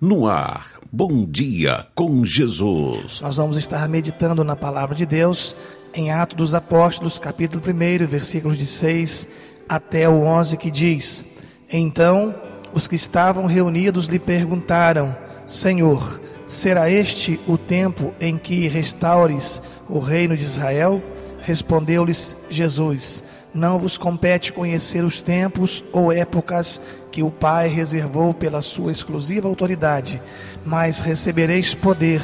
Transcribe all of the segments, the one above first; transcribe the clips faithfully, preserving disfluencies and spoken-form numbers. No ar, Bom Dia com Jesus. Nós vamos estar meditando na Palavra de Deus em Atos dos Apóstolos, capítulo um, versículos de seis até o onze, que diz: Então, os que estavam reunidos lhe perguntaram: Senhor, será este o tempo em que restaures o reino de Israel? Respondeu-lhes Jesus: Não vos compete conhecer os tempos ou épocas que o Pai reservou pela sua exclusiva autoridade, mas recebereis poder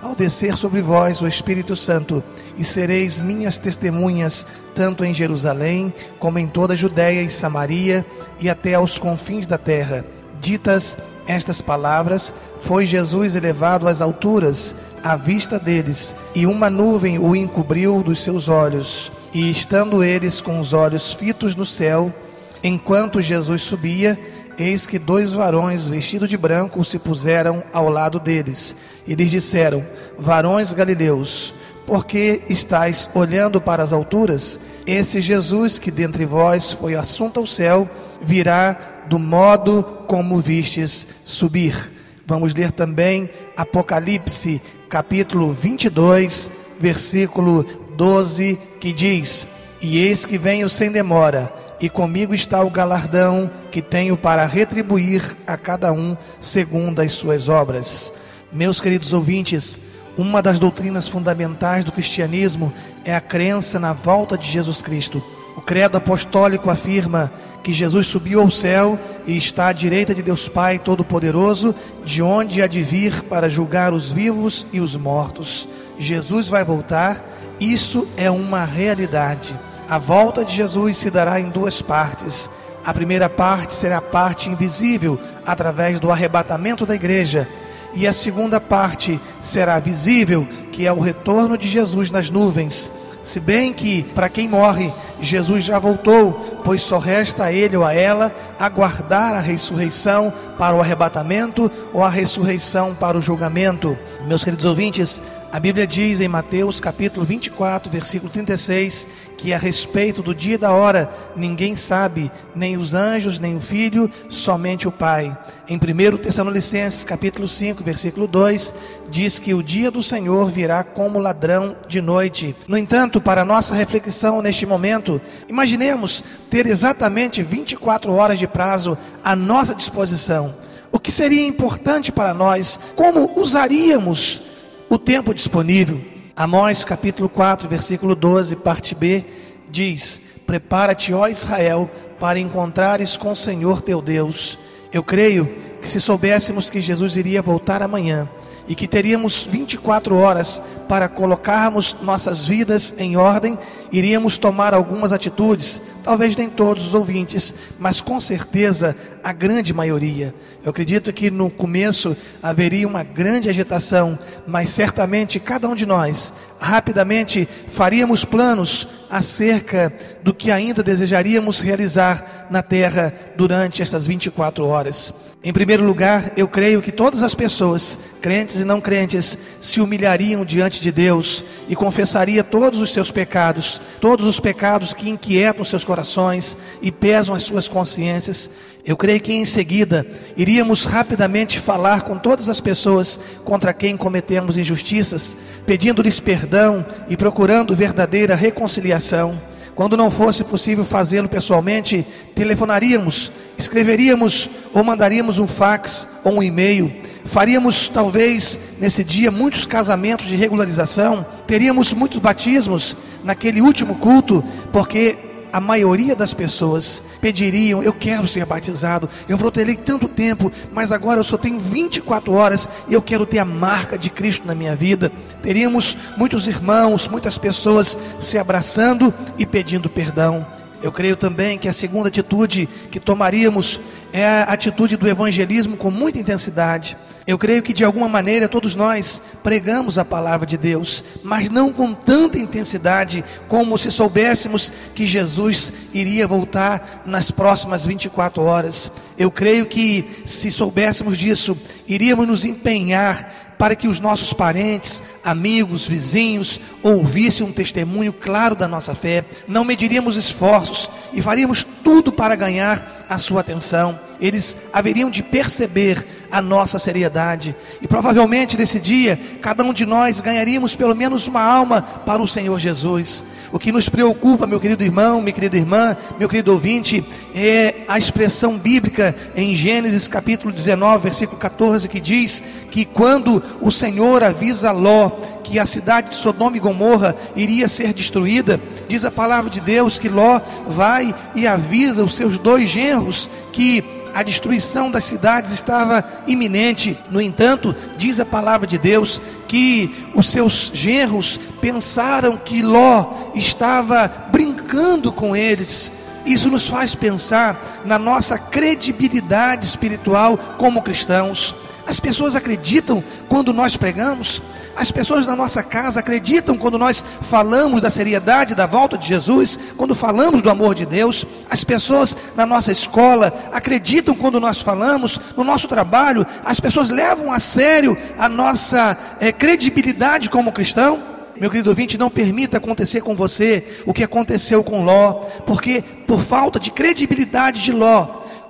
ao descer sobre vós o Espírito Santo, e sereis minhas testemunhas, tanto em Jerusalém, como em toda a Judéia e Samaria, e até aos confins da terra. Ditas estas palavras, foi Jesus elevado às alturas, à vista deles, e uma nuvem o encobriu dos seus olhos. E estando eles com os olhos fitos no céu, enquanto Jesus subia, eis que dois varões vestidos de branco se puseram ao lado deles. E lhes disseram: Varões galileus, por que estáis olhando para as alturas? Esse Jesus que dentre vós foi assunto ao céu, virá do modo como vistes subir. Vamos ler também Apocalipse, capítulo vinte e dois, versículo doze, que diz: E eis que venho sem demora, e comigo está o galardão que tenho para retribuir a cada um segundo as suas obras. Meus queridos ouvintes, uma das doutrinas fundamentais do cristianismo é a crença na volta de Jesus Cristo. O credo apostólico afirma que Jesus subiu ao céu e está à direita de Deus Pai Todo-Poderoso, de onde há de vir para julgar os vivos e os mortos. Jesus vai voltar, isso é uma realidade. A volta de Jesus se dará em duas partes. A primeira parte será a parte invisível, através do arrebatamento da igreja. E a segunda parte será visível, que é o retorno de Jesus nas nuvens. Se bem que, para quem morre, Jesus já voltou, pois só resta a ele ou a ela aguardar a ressurreição para o arrebatamento ou a ressurreição para o julgamento. Meus queridos ouvintes, a Bíblia diz em Mateus capítulo vinte e quatro, versículo trinta e seis, que a respeito do dia e da hora ninguém sabe, nem os anjos, nem o Filho, somente o Pai. Em primeiro Tessalonicenses capítulo cinco, versículo dois, diz que o dia do Senhor virá como ladrão de noite. No entanto, para nossa reflexão neste momento, imaginemos ter exatamente vinte e quatro horas de prazo à nossa disposição. O que seria importante para nós? Como usaríamos o tempo disponível? Amós capítulo quatro, versículo doze, parte B, diz: Prepara-te, ó Israel, para encontrares com o Senhor teu Deus. Eu creio que, se soubéssemos que Jesus iria voltar amanhã e que teríamos vinte e quatro horas para colocarmos nossas vidas em ordem, iríamos tomar algumas atitudes, talvez nem todos os ouvintes, mas com certeza a grande maioria. Eu acredito que no começo haveria uma grande agitação, mas certamente cada um de nós rapidamente faríamos planos acerca do que ainda desejaríamos realizar na terra durante estas vinte e quatro horas. Em primeiro lugar, eu creio que todas as pessoas, crentes e não crentes, se humilhariam diante de Deus e confessaria todos os seus pecados, todos os pecados que inquietam seus corações e pesam as suas consciências. Eu creio que em seguida iríamos rapidamente falar com todas as pessoas contra quem cometemos injustiças, pedindo-lhes perdão e procurando verdadeira reconciliação. Quando não fosse possível fazê-lo pessoalmente, telefonaríamos, escreveríamos ou mandaríamos um fax ou um e-mail. Faríamos, talvez, nesse dia, muitos casamentos de regularização. Teríamos muitos batismos naquele último culto, porque a maioria das pessoas pediriam: eu quero ser batizado, eu protelei tanto tempo, mas agora eu só tenho vinte e quatro horas e eu quero ter a marca de Cristo na minha vida. Teríamos muitos irmãos, muitas pessoas se abraçando e pedindo perdão. Eu creio também que a segunda atitude que tomaríamos é a atitude do evangelismo com muita intensidade. Eu creio que de alguma maneira todos nós pregamos a palavra de Deus, mas não com tanta intensidade como se soubéssemos que Jesus iria voltar nas próximas vinte e quatro horas. Eu creio que, se soubéssemos disso, iríamos nos empenhar para que os nossos parentes, amigos, vizinhos ouvissem um testemunho claro da nossa fé. Não mediríamos esforços e faríamos tudo para ganhar a sua atenção. eles haveriam de perceber a nossa seriedade, e provavelmente nesse dia, cada um de nós ganharíamos pelo menos uma alma para o Senhor Jesus. O que nos preocupa, meu querido irmão, minha querida irmã, meu querido ouvinte, é a expressão bíblica em Gênesis capítulo dezenove, versículo catorze, que diz que quando o Senhor avisa Ló que a cidade de Sodoma e Gomorra iria ser destruída, diz a palavra de Deus que Ló vai e avisa os seus dois genros que a destruição das cidades estava iminente. No entanto, diz a palavra de Deus que os seus genros pensaram que Ló estava brincando com eles. Isso nos faz pensar na nossa credibilidade espiritual como cristãos. As pessoas acreditam quando nós pregamos, as pessoas na nossa casa acreditam quando nós falamos da seriedade da volta de Jesus, quando falamos do amor de Deus, as pessoas na nossa escola acreditam quando nós falamos, no nosso trabalho, as pessoas levam a sério a nossa é, credibilidade como cristão. Meu querido ouvinte, não permita acontecer com você o que aconteceu com Ló, porque por falta de credibilidade de Ló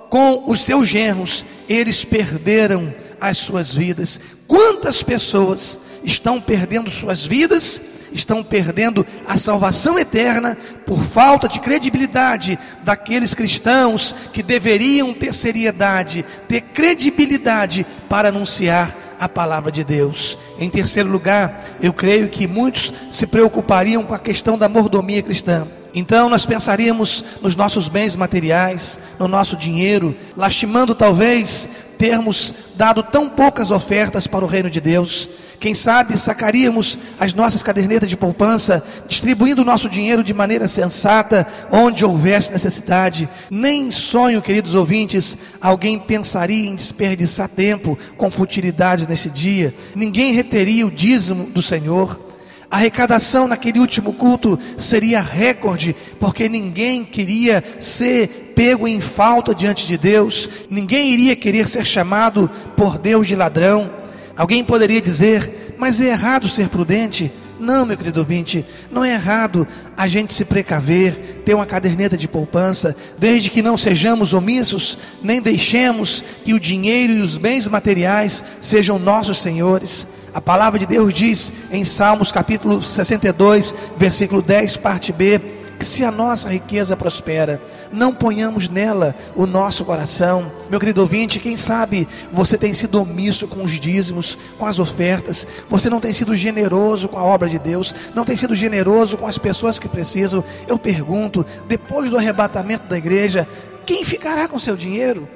com os seus genros, eles perderam as suas vidas. Quantas pessoas estão perdendo suas vidas, estão perdendo a salvação eterna por falta de credibilidade daqueles cristãos que deveriam ter seriedade, ter credibilidade para anunciar a palavra de Deus. Em terceiro lugar, eu creio que muitos se preocupariam com a questão da mordomia cristã. Então nós pensaríamos nos nossos bens materiais, no nosso dinheiro, lastimando talvez termos dado tão poucas ofertas para o reino de Deus. Quem sabe sacaríamos as nossas cadernetas de poupança, distribuindo o nosso dinheiro de maneira sensata, onde houvesse necessidade. Nem em sonho, queridos ouvintes, alguém pensaria em desperdiçar tempo com futilidade nesse dia. Ninguém reteria o dízimo do Senhor. A arrecadação naquele último culto seria recorde, porque ninguém queria ser pego em falta diante de Deus. Ninguém iria querer ser chamado por Deus de ladrão. Alguém poderia dizer, mas é errado ser prudente? Não, meu querido ouvinte, não é errado a gente se precaver, ter uma caderneta de poupança, desde que não sejamos omissos, nem deixemos que o dinheiro e os bens materiais sejam nossos senhores. A palavra de Deus diz em Salmos capítulo sessenta e dois, versículo dez, parte B, que se a nossa riqueza prospera, não ponhamos nela o nosso coração. Meu querido ouvinte, quem sabe você tem sido omisso com os dízimos, com as ofertas, você não tem sido generoso com a obra de Deus, não tem sido generoso com as pessoas que precisam. Eu pergunto, depois do arrebatamento da igreja, quem ficará com seu dinheiro?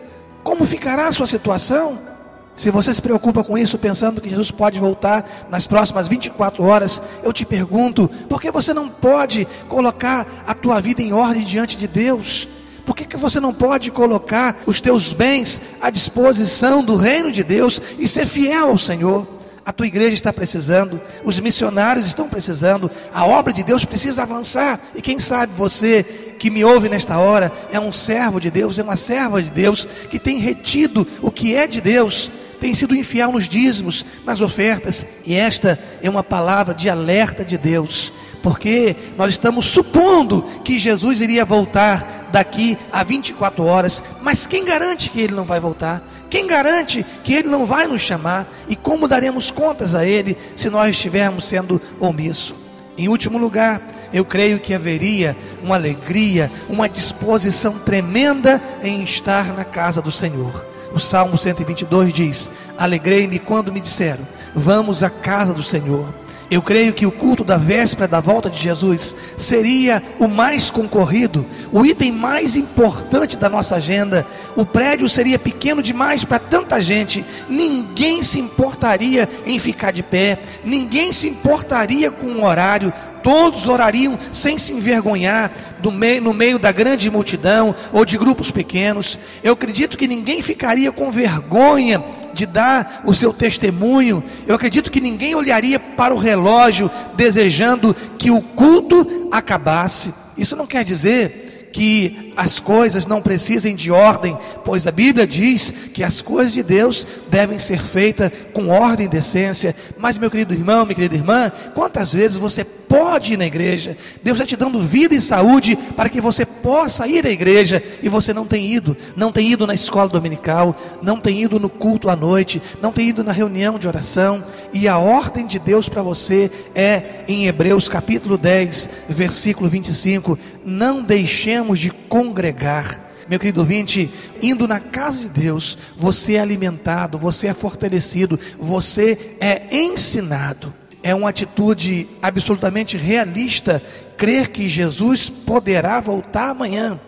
Como ficará a sua situação? Se você se preocupa com isso, pensando que Jesus pode voltar nas próximas vinte e quatro horas, eu te pergunto, por que você não pode colocar a tua vida em ordem diante de Deus? Por que que você não pode colocar os teus bens à disposição do reino de Deus e ser fiel ao Senhor? A tua igreja está precisando, os missionários estão precisando, a obra de Deus precisa avançar. E quem sabe você que me ouve nesta hora é um servo de Deus, é uma serva de Deus que tem retido o que é de Deus, tem sido infiel nos dízimos, nas ofertas. E esta é uma palavra de alerta de Deus, porque nós estamos supondo que Jesus iria voltar daqui a vinte e quatro horas, mas quem garante que Ele não vai voltar? Quem garante que Ele não vai nos chamar? E como daremos contas a Ele se nós estivermos sendo omissos? Em último lugar, eu creio que haveria uma alegria, uma disposição tremenda em estar na casa do Senhor. O Salmo cento e vinte e dois diz, alegrei-me quando me disseram, vamos à casa do Senhor. Eu creio que o culto da véspera da volta de Jesus seria o mais concorrido, o item mais importante da nossa agenda. O prédio seria pequeno demais para tanta gente, ninguém se importaria em ficar de pé, ninguém se importaria com o horário, todos orariam sem se envergonhar do meio, no meio da grande multidão ou de grupos pequenos. Eu acredito que ninguém ficaria com vergonha de dar o seu testemunho. Eu acredito que ninguém olharia para o relógio desejando que o culto acabasse. Isso não quer dizer que que as coisas não precisem de ordem, pois a Bíblia diz que as coisas de Deus devem ser feitas com ordem e decência. Mas, meu querido irmão, minha querida irmã, quantas vezes você pode ir na igreja? Deus está te dando vida e saúde para que você possa ir à igreja, e você não tem ido, não tem ido na escola dominical, não tem ido no culto à noite, não tem ido na reunião de oração. E a ordem de Deus para você é em Hebreus capítulo dez, versículo vinte e cinco: não deixemos de congregar. Meu querido ouvinte, indo na casa de Deus, você é alimentado, você é fortalecido, você é ensinado. É uma atitude absolutamente realista crer que Jesus poderá voltar amanhã.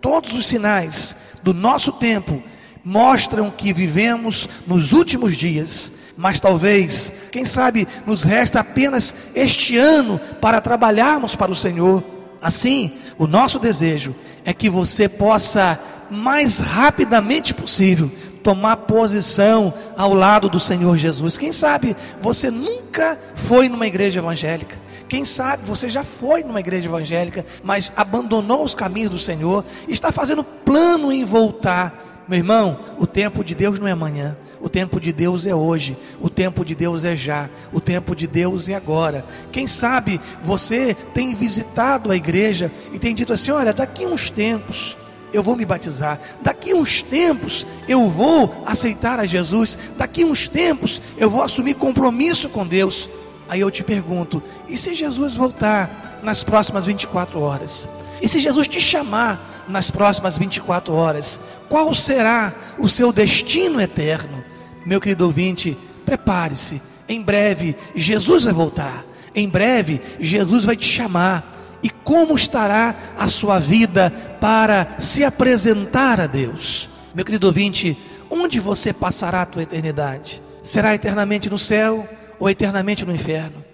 Todos os sinais do nosso tempo mostram que vivemos nos últimos dias, mas talvez, quem sabe, nos resta apenas este ano para trabalharmos para o Senhor. Assim, o nosso desejo é que você possa, mais rapidamente possível, tomar posição ao lado do Senhor Jesus. Quem sabe você nunca foi numa igreja evangélica, quem sabe você já foi numa igreja evangélica, mas abandonou os caminhos do Senhor, e está fazendo plano em voltar. Meu irmão, o tempo de Deus não é amanhã, o tempo de Deus é hoje, o tempo de Deus é já, o tempo de Deus é agora. Quem sabe você tem visitado a igreja e tem dito assim: olha, daqui uns tempos eu vou me batizar, daqui uns tempos eu vou aceitar a Jesus, daqui uns tempos eu vou assumir compromisso com Deus. Aí eu te pergunto: e se Jesus voltar nas próximas vinte e quatro horas? E se Jesus te chamar nas próximas vinte e quatro horas? Qual será o seu destino eterno? Meu querido ouvinte, prepare-se, em breve Jesus vai voltar, em breve Jesus vai te chamar. E como estará a sua vida para se apresentar a Deus? Meu querido ouvinte, onde você passará a tua eternidade? Será eternamente no céu ou eternamente no inferno?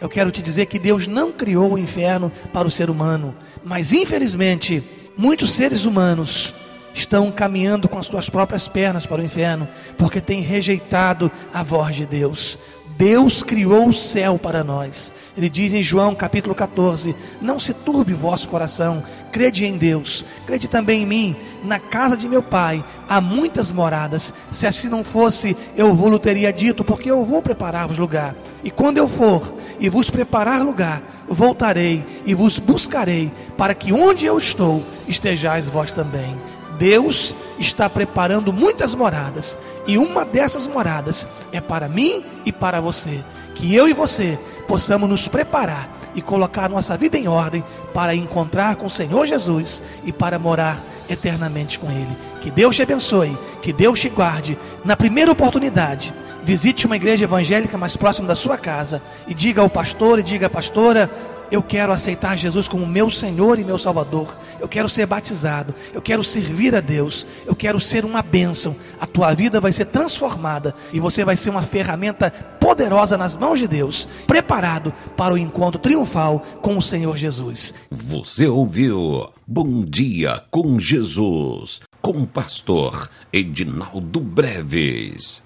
Eu quero te dizer que Deus não criou o inferno para o ser humano, mas infelizmente muitos seres humanos estão caminhando com as suas próprias pernas para o inferno, porque têm rejeitado a voz de Deus. Deus criou o céu para nós. Ele diz em João capítulo catorze: não se turbe o vosso coração, crede em Deus, crede também em mim. Na casa de meu pai há muitas moradas, se assim não fosse, eu vou-lhe teria dito, porque eu vou preparar-vos lugar. E quando eu for e vos preparar lugar, voltarei e vos buscarei, para que onde eu estou estejais vós também. Deus está preparando muitas moradas, e uma dessas moradas é para mim e para você. Que eu e você possamos nos preparar e colocar nossa vida em ordem para encontrar com o Senhor Jesus e para morar eternamente com Ele. Que Deus te abençoe, que Deus te guarde. Na primeira oportunidade, visite uma igreja evangélica mais próxima da sua casa e diga ao pastor e diga à pastora: eu quero aceitar Jesus como meu Senhor e meu Salvador, eu quero ser batizado, eu quero servir a Deus, eu quero ser uma bênção. A tua vida vai ser transformada e você vai ser uma ferramenta poderosa nas mãos de Deus, preparado para o encontro triunfal com o Senhor Jesus. Você ouviu Bom Dia com Jesus, com o pastor Edinaldo Breves.